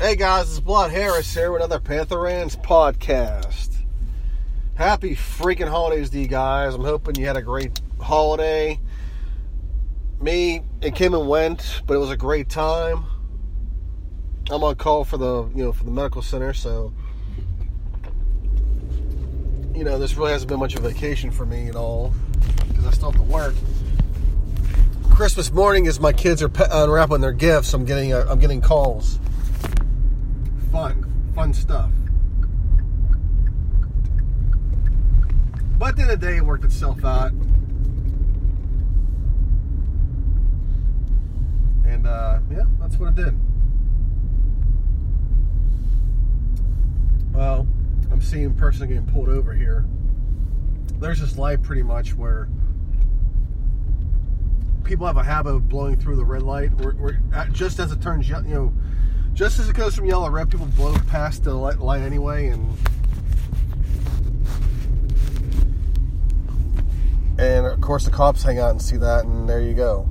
Hey guys, it's Blood Harris here with another Pantherans podcast. Happy freaking holidays to you guys. I'm hoping you had a great holiday. Me, it came and went, but it was a great time. I'm on call for the, for the medical center, so this really hasn't been much of a vacation for me at all because I still have to work. Christmas morning, as my kids are unwrapping their gifts, I'm getting calls. Fun stuff. But at the end of the day, it worked itself out. And, that's what it did. Well, I'm seeing a person getting pulled over here. There's this light pretty much where people have a habit of blowing through the red light. Just as it turns, just as it goes from yellow to red, people blow past the light anyway, and of course the cops hang out and see that, and there you go.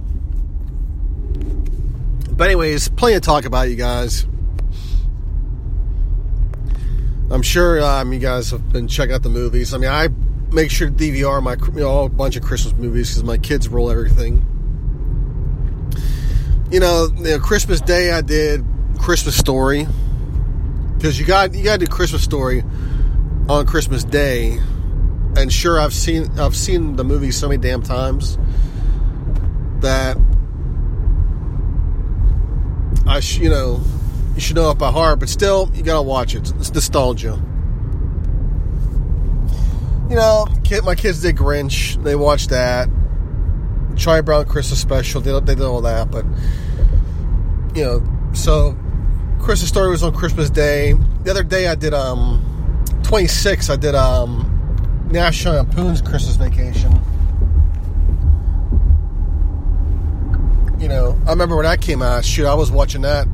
But anyways, plenty to talk about, you guys. I'm sure you guys have been checking out the movies. I mean, I make sure to DVR my a bunch of Christmas movies because my kids roll everything. Christmas Day I did Christmas Story, because you got to do Christmas Story on Christmas Day. And sure, I've seen the movie so many damn times that you should know it by heart. But still, you gotta watch it. It's nostalgia. My kids did Grinch. They watched that. Charlie Brown Christmas Special. They did all that. But so. Christmas Story was on Christmas Day. The other day I did 26. I did Nash Shampoon's Christmas Vacation. I remember when that came out. Shoot, I was watching that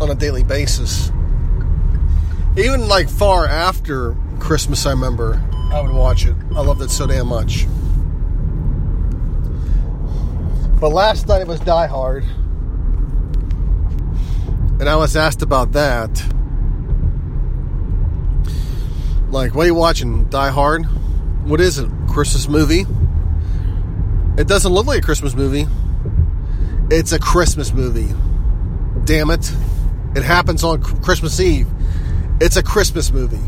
on a daily basis. Even like far after Christmas, I remember I would watch it. I loved it so damn much. But last night it was Die Hard. And I was asked about that. Like, what are you watching? Die Hard? What is it? Christmas movie? It doesn't look like a Christmas movie. It's a Christmas movie. Damn it. It happens on Christmas Eve. It's a Christmas movie.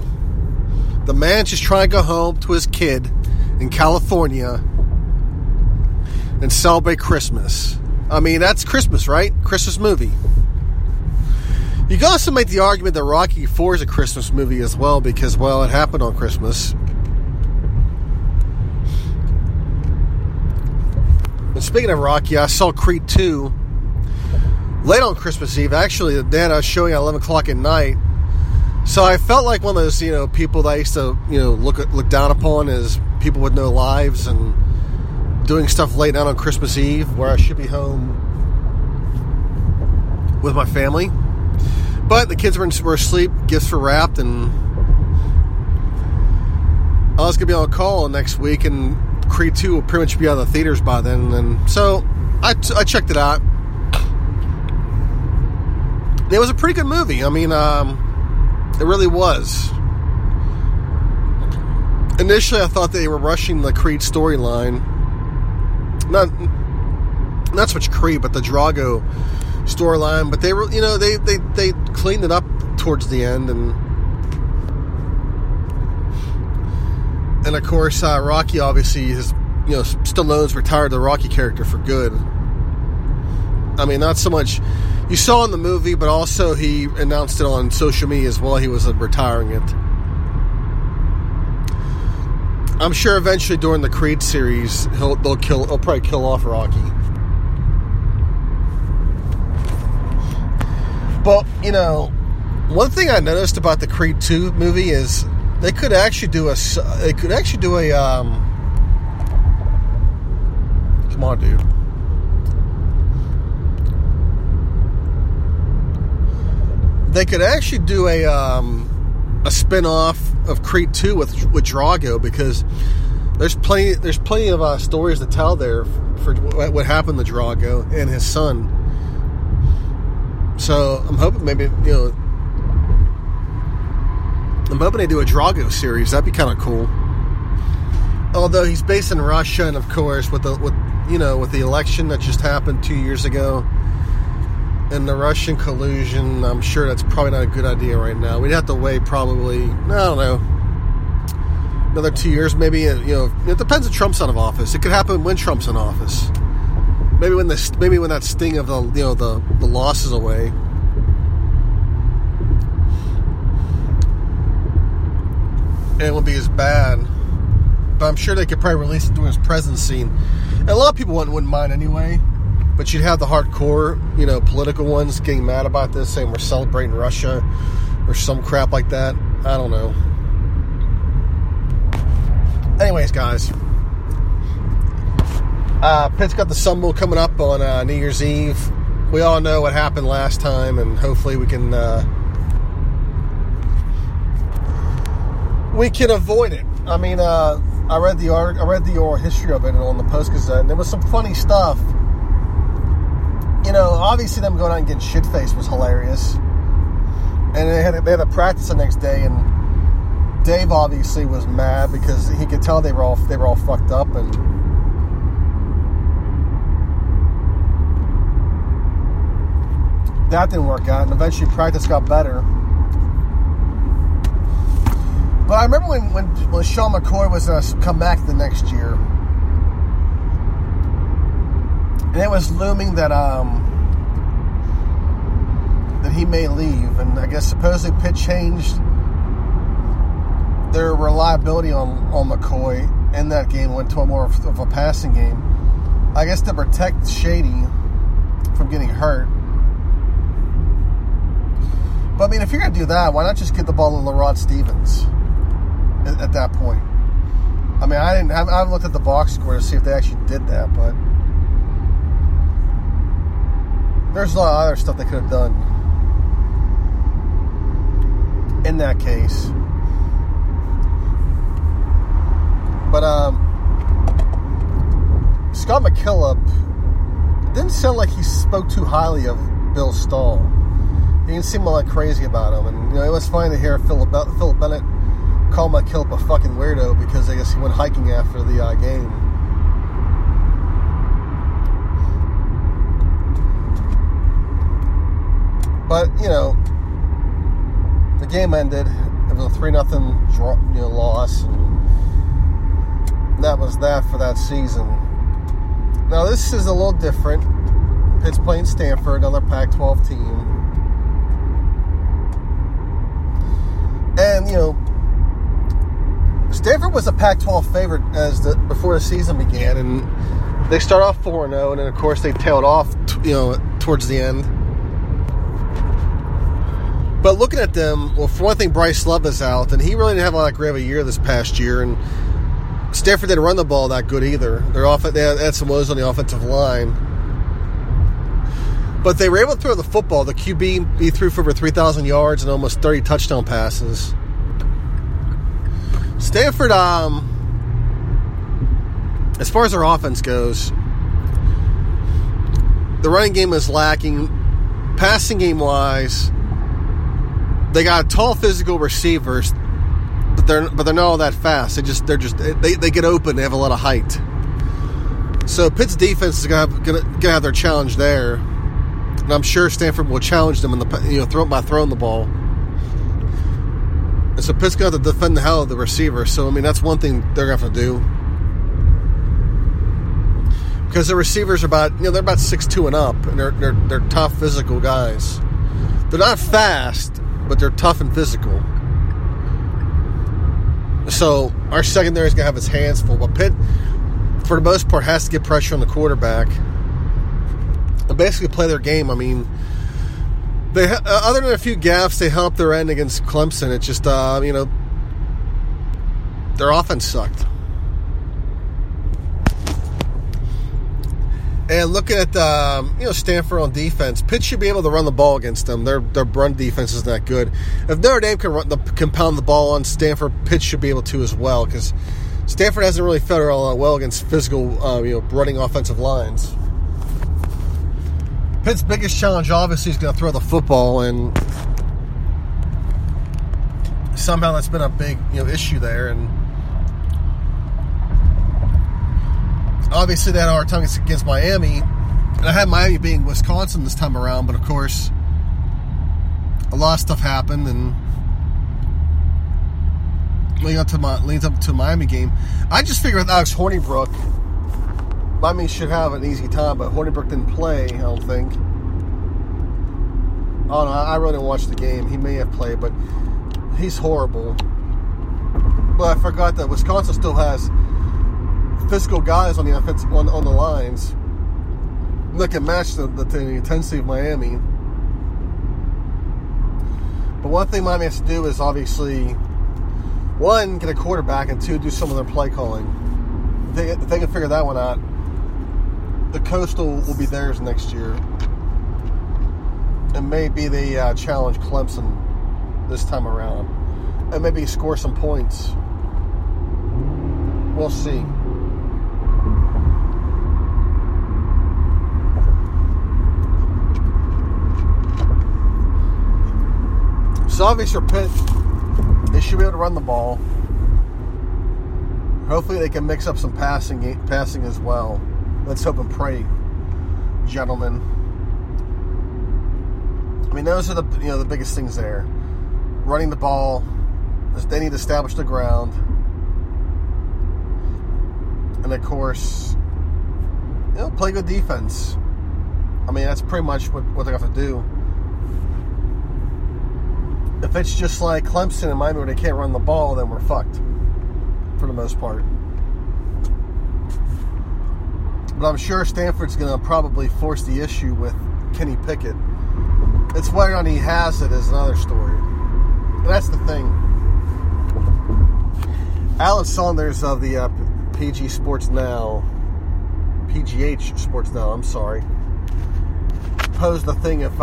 The man's just trying to go home to his kid in California and celebrate Christmas. I mean, that's Christmas, right? Christmas movie. You can also make the argument that Rocky IV is a Christmas movie as well because, it happened on Christmas. And speaking of Rocky, I saw Creed II late on Christmas Eve. Actually, then I was showing at 11 o'clock at night. So I felt like one of those, people that I used to, look down upon as people with no lives and doing stuff late night on Christmas Eve where I should be home with my family. But the kids were asleep, gifts were wrapped, and I was going to be on call next week, and Creed 2 will pretty much be out of the theaters by then. And so I checked it out. It was a pretty good movie. I mean, it really was. Initially, I thought they were rushing the Creed storyline. Not so much Creed, but the Drago storyline, but they were, they cleaned it up towards the end, and of course, Rocky obviously you know, Stallone's retired the Rocky character for good. I mean, not so much you saw in the movie, but also he announced it on social media as well. He was retiring it. I'm sure eventually during the Creed series, they'll probably kill off Rocky. But, you know, one thing I noticed about the Creed II movie is they could actually do a... They could actually do a... Come on, dude. They could actually do a spin-off of Creed II with Drago, because there's plenty of stories to tell there for what happened to Drago and his son. So I'm hoping they do a Drago series. That'd be kind of cool. Although he's based in Russia, and of course with the election that just happened 2 years ago. And the Russian collusion, I'm sure that's probably not a good idea right now. We'd have to wait probably, I don't know, another 2 years maybe. It depends if Trump's out of office. It could happen when Trump's in office. Maybe when that sting of the loss is away. And it won't be as bad. But I'm sure they could probably release it during his presidency. And a lot of people wouldn't mind anyway. But you'd have the hardcore, political ones getting mad about this, saying we're celebrating Russia or some crap like that. I don't know. Anyways, guys. Pitt's got the Sun Bowl coming up on New Year's Eve. We all know what happened last time, and hopefully we can avoid it. I mean, I read the oral history of it on the Post-Gazette, and there was some funny stuff. Obviously them going out and getting shit-faced was hilarious. And they had a practice the next day, and Dave obviously was mad because he could tell they were all fucked up. And that didn't work out, and eventually practice got better. But I remember when Sean McCoy was going to come back the next year, and it was looming that that he may leave, and I guess supposedly Pitt changed their reliability on McCoy in that game, went to a more of a passing game, I guess, to protect Shady from getting hurt. But I mean, if you're going to do that, why not just get the ball to Lerod Stevens at that point? I mean, I haven't looked at the box score to see if they actually did that, but there's a lot of other stuff they could have done in that case. But Scott McKillop didn't sound like he spoke too highly of Bill Stahl. He didn't seem all that crazy about him. And it was fine to hear Philip Bennett call McKillop a fucking weirdo because I guess he went hiking after the game. But, the game ended. It was a 3-0 draw, loss. And that was that for that season. Now, this is a little different. Pitt's playing Stanford, another Pac-12 team. And, Stanford was a Pac-12 favorite before the season began. And they start off 4-0, and then, of course, they tailed off, towards the end. But looking at them, well, for one thing, Bryce Love is out, and he really didn't have all that great of a year this past year. And Stanford didn't run the ball that good either. They had some woes on the offensive line, but they were able to throw the football. The QB, he threw for over 3,000 yards and almost 30 touchdown passes. Stanford, as far as their offense goes, the running game is lacking. Passing game wise, they got tall, physical receivers, but they're not all that fast. They get open. They have a lot of height. So Pitt's defense is gonna have their challenge there, and I'm sure Stanford will challenge them in the by throwing the ball. And so Pitt's gonna have to defend the hell of the receiver. So I mean, that's one thing they're gonna have to do. because the receivers are about, you know, they're about 6'2" and up, and they're tough, physical guys. They're not fast, but they're tough and physical. So our secondary is gonna have his hands full, but Pitt, for the most part, has to get pressure on the quarterback and basically play their game. I mean, they other than a few gaffes, they helped their end against Clemson. It's just you know, their offense sucked. And looking at you know, Stanford on defense, Pitt should be able to run the ball against them. Their run defense is not good. If Notre Dame can pound the ball on Stanford, Pitt should be able to as well, because Stanford hasn't really fared all that well against physical, you know, running offensive lines. Pitt's biggest challenge, obviously, is going to throw the football, and somehow that's been a big, you know, issue there. And obviously, they had a hard time against Miami. And I had Miami beating Wisconsin this time around, but of course, a lot of stuff happened. And leading up to Miami game, I just figured with Alex Hornibrook, Miami should have an easy time, but Hornibrook didn't play, I don't think. Oh, no, I really didn't watch the game. He may have played, but he's horrible. But I forgot that Wisconsin still has physical guys on the offense, on the lines that can match the intensity of Miami. But one thing Miami has to do is obviously, one, get a quarterback, and two, do some of their play calling. If they can figure that one out, the Coastal will be theirs next year, and maybe they challenge Clemson this time around and maybe score some points. We'll see. So obviously, Pitt, they should be able to run the ball. Hopefully, they can mix up some passing as well. Let's hope and pray, gentlemen. I mean, those are the, you know, the biggest things there. Running the ball, they need to establish the ground, and of course, you know, play good defense. I mean, that's pretty much what they have to do. If it's just like Clemson and Miami where they can't run the ball, then we're fucked for the most part. But I'm sure Stanford's going to probably force the issue with Kenny Pickett. It's whether or not he has it is another story. And that's the thing. Alan Saunders of the PGH Sports Now, posed the thing if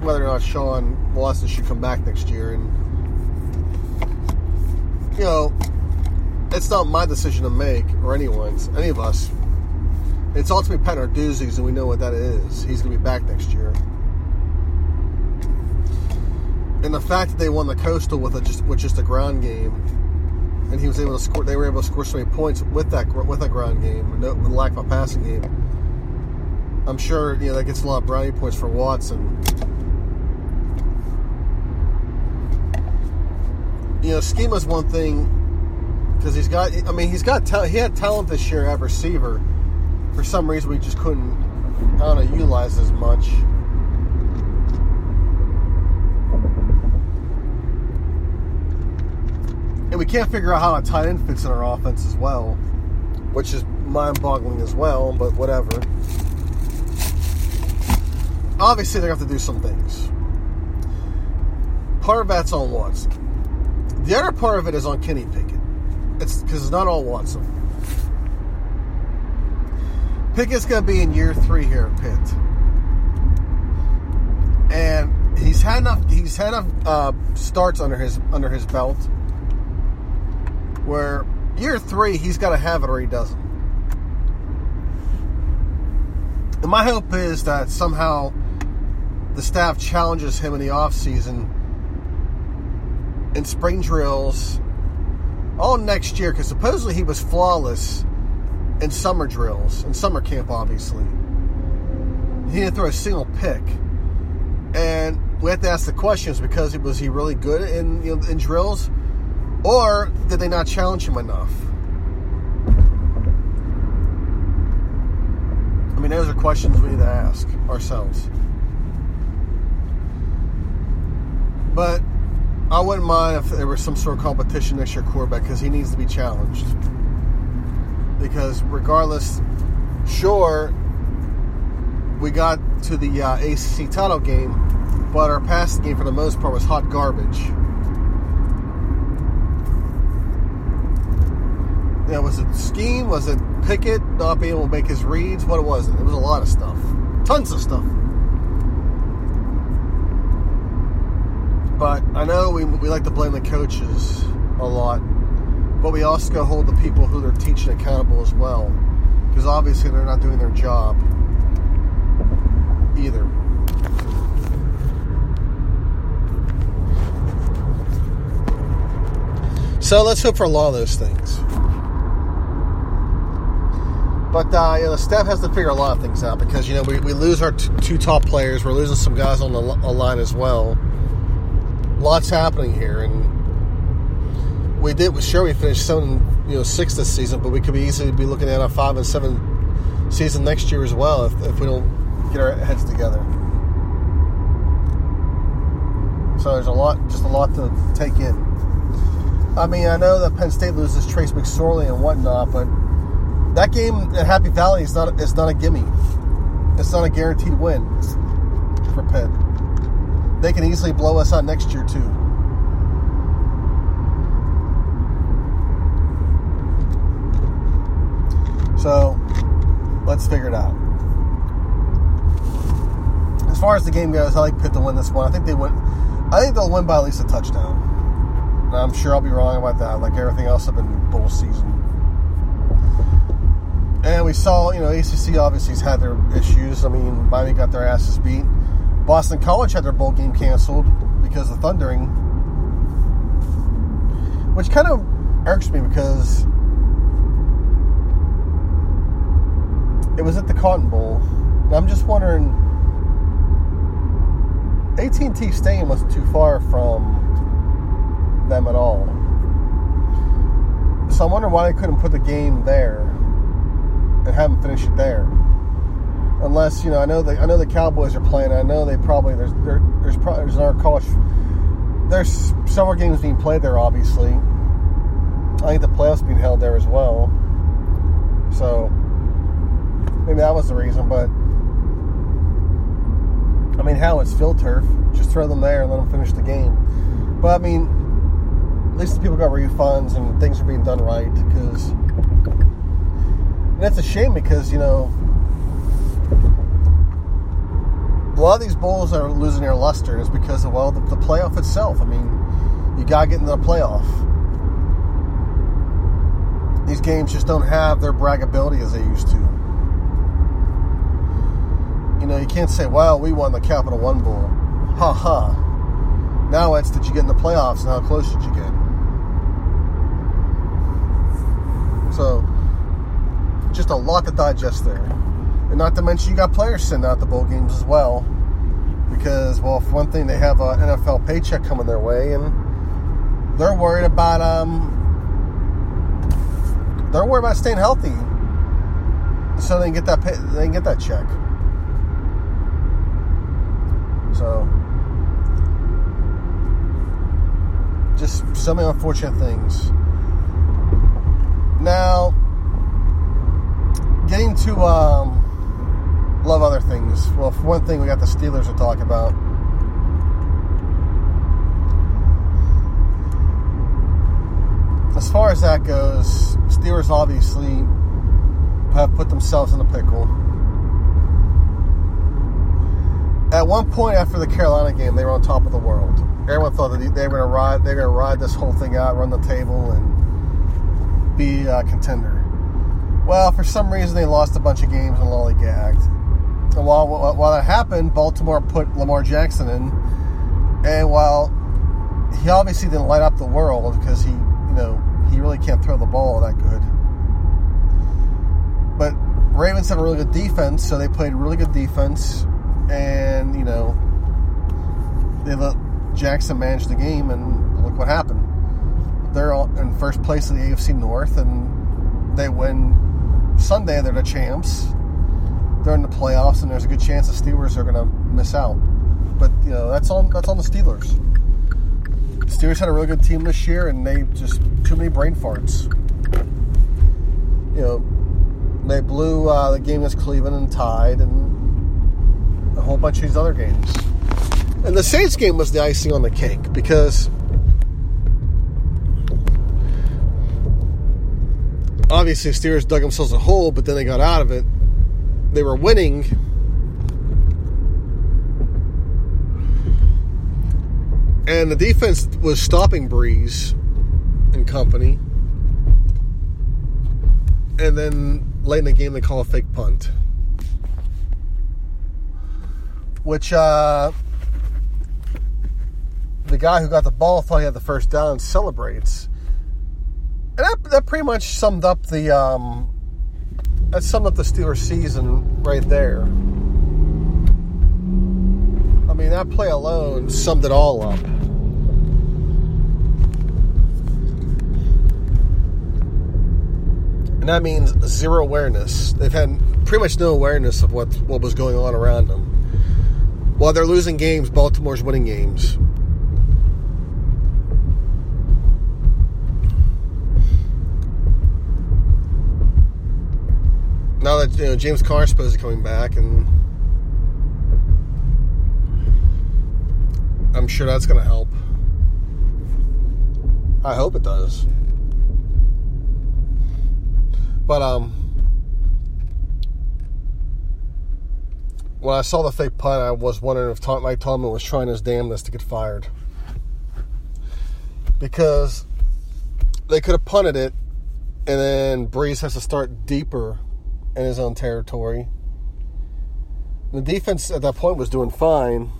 whether or not Sean Watson should come back next year, and you know, it's not my decision to make, or anyone's, any of us. It's ultimately Pat Narduzzi's, and we know what that is. He's going to be back next year, and the fact that they won the Coastal with just a ground game, and he was able to score. They were able to score so many points with a ground game, no lack of a passing game. I'm sure, you know, that gets a lot of brownie points for Watson. You know, schema's one thing, because he had talent this year at receiver. For some reason, we just couldn't, I don't know, utilize as much. And we can't figure out how a tight end fits in our offense as well, which is mind-boggling as well, but whatever. Obviously, they're going to have to do some things. Part of that's on Watson. The other part of it is on Kenny Pickett. It's because it's not all Watson. Pickett's going to be in year 3 here at Pitt, and he's had enough starts under his belt. Where year 3, he's got to have it, or he doesn't. And my hope is that somehow the staff challenges him in the offseason in spring drills all next year, because supposedly he was flawless in summer drills, in summer camp, obviously. He didn't throw a single pick. And we have to ask the questions, because was he really good in drills? Or did they not challenge him enough? those are questions we need to ask ourselves. But I wouldn't mind if there was some sort of competition next year quarterback, because he needs to be challenged. Because regardless, sure, we got to the ACC title game, but our passing game for the most part was hot garbage. You know, was it scheme? Was it Pickett not being able to make his reads? What was it? It was a lot of stuff. Tons of stuff. But I know we like to blame the coaches a lot, but we also gotta hold the people who they're teaching accountable as well, because obviously they're not doing their job either. So let's hope for a lot of those things. But you know, the staff has to figure a lot of things out, because you know we lose our two top players. We're losing some guys on the line as well. Lots happening here, and we did. Sure, we finished 7-6 this season, but we could easily be looking at a 5-7 season next year as well if we don't get our heads together. So there's a lot to take in. I mean, I know that Penn State loses Trace McSorley and whatnot, but that game at Happy Valley is not a gimme. It's not a guaranteed win for Penn. They can easily blow us out next year, too. So, let's figure it out. As far as the game goes, I like Pitt to win this one. I think they'll win by at least a touchdown. And I'm sure I'll be wrong about that, like everything else up in bowl season. And we saw, ACC obviously's had their issues. I mean, Miami got their asses beat. Boston College had their bowl game canceled because of thundering, which kind of irks me because it was at the Cotton Bowl. And I'm just wondering, AT&T Stadium wasn't too far from them at all. So I'm wondering why they couldn't put the game there and have them finish it there. Unless, I know the Cowboys are playing. I know they probably there's another college. There's several games being played there. Obviously, I think the playoffs being held there as well. So maybe that was the reason. But I mean, hell, it's field turf. Just throw them there and let them finish the game. But I mean, at least the people got refunds and things are being done right. Because that's a shame because a lot of these bowls are losing their luster is because of, the playoff itself. I mean, you got to get into the playoff. These games just don't have their braggability as they used to. You can't say, well, we won the Capital One Bowl. Ha ha. Now it's, did you get in the playoffs and how close did you get? So, just a lot to digest there. And not to mention you got players sending out the bowl games as well. Because, well, for one thing, they have an NFL paycheck coming their way. And they're worried about staying healthy. So they can get that check. So, just so many unfortunate things. Now, getting to... love other things. Well, for one thing, we got the Steelers to talk about. As far as that goes, Steelers obviously have put themselves in a pickle. At one point after the Carolina game, they were on top of the world. Everyone thought that they were going to ride this whole thing out, run the table, and be a contender. Well, for some reason, they lost a bunch of games and lollygagged. And while that happened, Baltimore put Lamar Jackson in, and while he obviously didn't light up the world because he really can't throw the ball that good, but Ravens have a really good defense, so they played really good defense, and they let Jackson manage the game, and look what happened. They're in first place in the AFC North, and they win Sunday. They're the champs. they're in the playoffs, and there's a good chance the Steelers are going to miss out. But, you know, that's on the Steelers. The Steelers had a really good team this year, and they just too many brain farts. You know, they blew the game against Cleveland and tied, and a whole bunch of these other games. And the Saints game was the icing on the cake, because obviously Steelers dug themselves a hole, but then they got out of it. They were winning. And the defense was stopping Brees and company. And then late in the game, they call a fake punt. Which, the guy who got the ball thought he had the first down and celebrates. And that pretty much summed up the... That summed up the Steelers' season right there. I mean, that play alone summed it all up. And that means zero awareness. They've had pretty much no awareness of what was going on around them. While they're losing games, Baltimore's winning games. Now that, you know, James Carr is supposed to be coming back, and I'm sure that's going to help. I hope it does. But when I saw the fake punt, I was wondering if Mike Tomlin was trying his damnedest to get fired, because they could have punted it, and then Brees has to start deeper in his own territory. The defense at that point was doing fine.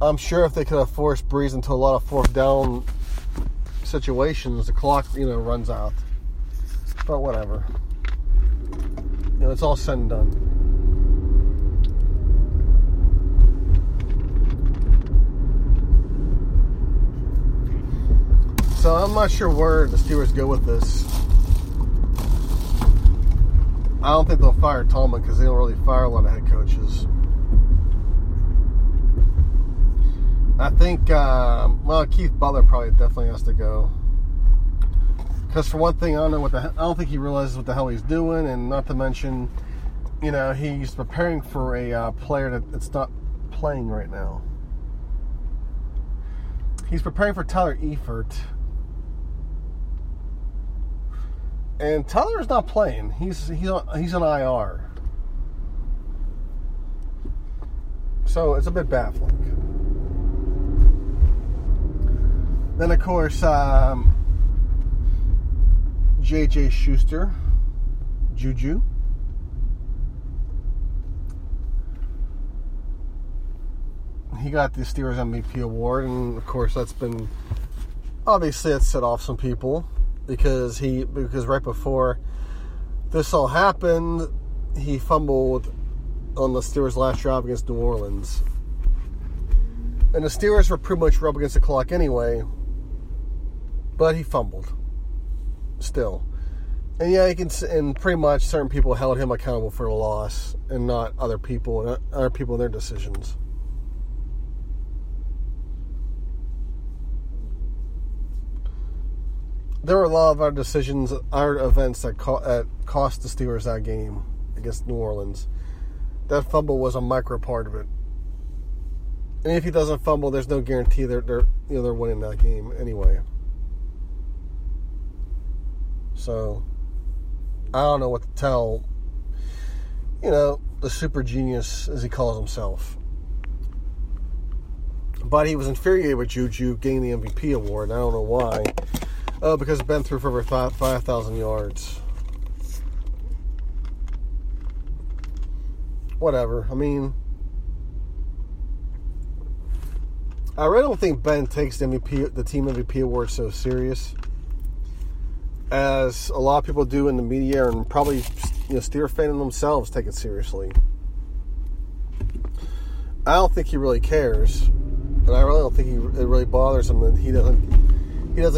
I'm sure if they could have forced Brees into a lot of fourth down situations, the clock, you know, runs out. But whatever. You know, it's all said and done. So I'm not sure where the Steelers go with this. I don't think they'll fire Tomlin, because they don't really fire a lot of head coaches. I think, well, Keith Butler probably definitely has to go. Because for one thing, I don't think he realizes what the hell he's doing, and not to mention, you know, he's preparing for a player that's not playing right now. He's preparing for Tyler Eifert. And Tyler's not playing. He's on IR. So it's a bit baffling. Then, of course, JJ Schuster, Juju. He got the Steelers MVP award, and of course that's been, obviously it set off some people, because right before this all happened, he fumbled on the Steelers' last drive against New Orleans. And the Steelers were pretty much rubbed against the clock anyway, but he fumbled still. And yeah, and pretty much certain people held him accountable for the loss, and not other people, and other people in their decisions. There were a lot of events that cost the Steelers that game against New Orleans. That fumble was a micro part of it. And if he doesn't fumble, there's no guarantee they're winning that game anyway. So I don't know what to tell, you know, the super genius, as he calls himself. But he was infuriated with Juju getting the MVP award. I don't know why. Oh, because Ben threw for over 5,000 yards. Whatever. I mean, I really don't think Ben takes the team MVP award so serious as a lot of people do in the media, and probably, you know, Steelers fans themselves take it seriously. I don't think he really cares, and I really don't think it really bothers him that he doesn't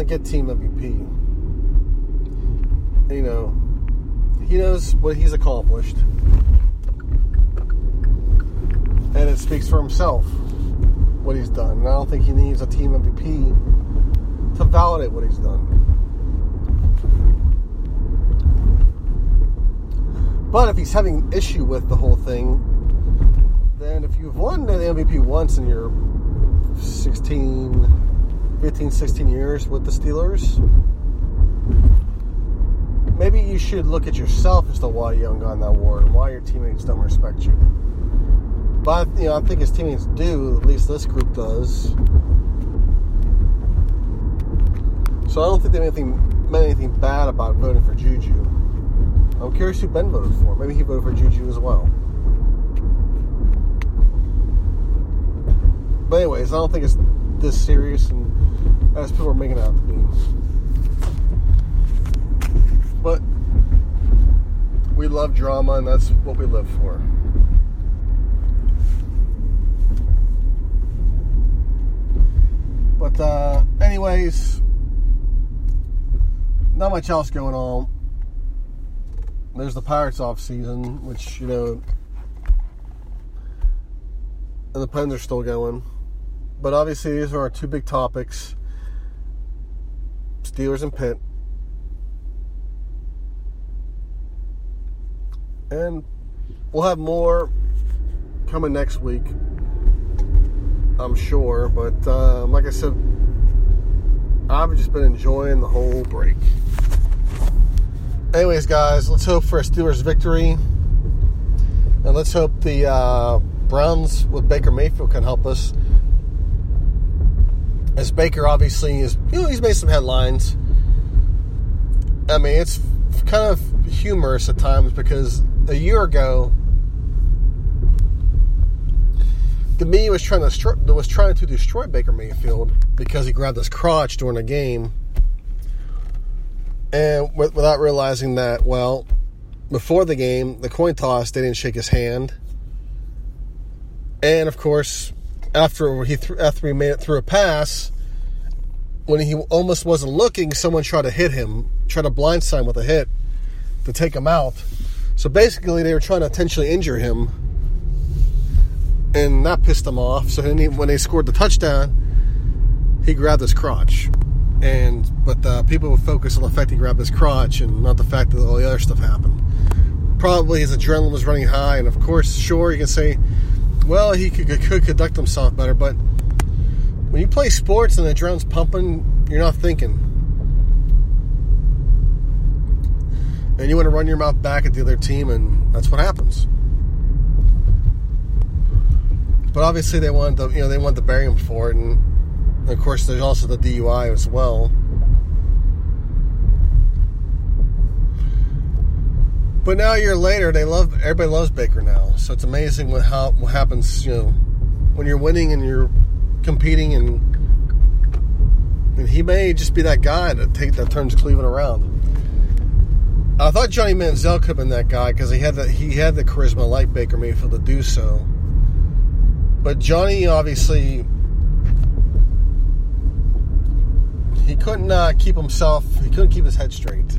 get team MVP. You know, He knows what he's accomplished. And it speaks for himself, what he's done. And I don't think he needs a team MVP to validate what he's done. But if he's having an issue with the whole thing, then if you've won the MVP once in your 15, 16 years with the Steelers, maybe you should look at yourself as to why Young got that award and why your teammates don't respect you. But, you know, I think his teammates do, at least this group does. So I don't think they meant anything bad about voting for Juju. I'm curious who Ben voted for. Maybe he voted for Juju as well. But anyways, I don't think it's this serious and as people are making it out to be. But we love drama, and that's what we live for. But anyways, not much else going on. There's the Pirates off season, which, you know, and the Pens are still going. But obviously, these are our two big topics: Steelers and Pitt, and we'll have more coming next week, I'm sure. But like I said, I've just been enjoying the whole break. Anyways, guys, let's hope for a Steelers victory, and let's hope the Browns with Baker Mayfield can help us. As Baker obviously is, you know, he's made some headlines. I mean, it's kind of humorous at times because a year ago, the media was trying to destroy Baker Mayfield because he grabbed his crotch during a game, and without realizing that, well, before the game, the coin toss, they didn't shake his hand, and of course, after he made it through a pass, when he almost wasn't looking, someone tried to hit him, tried to blindside him with a hit to take him out. So basically, they were trying to intentionally injure him, and that pissed him off. So then when they scored the touchdown, he grabbed his crotch, but people would focus on the fact he grabbed his crotch and not the fact that all the other stuff happened. Probably his adrenaline was running high, and of course, sure, you can say, well, he could conduct himself better, but when you play sports and the adrenaline's pumping, you're not thinking. And you want to run your mouth back at the other team, and that's what happens. But obviously they wanted to bury him for it, and of course there's also the DUI as well. But now a year later, everybody loves Baker now. So it's amazing what happens, you know, when you're winning and you're competing, and he may just be that guy that turns Cleveland around. I thought Johnny Manziel could have been that guy because he had the charisma like Baker Mayfield to do so. But Johnny obviously he couldn't keep himself. He couldn't keep his head straight.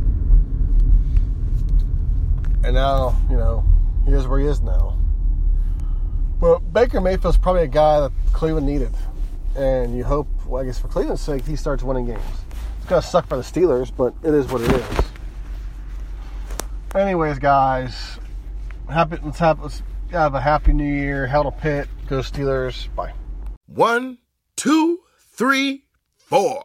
And now, you know, he is where he is now. But Baker Mayfield's probably a guy that Cleveland needed. And you hope, well, I guess for Cleveland's sake, he starts winning games. It's going to suck for the Steelers, but it is what it is. Anyways, guys, let's have a happy new year. Hail to Pitt. Go Steelers. Bye. 1, 2, 3, 4.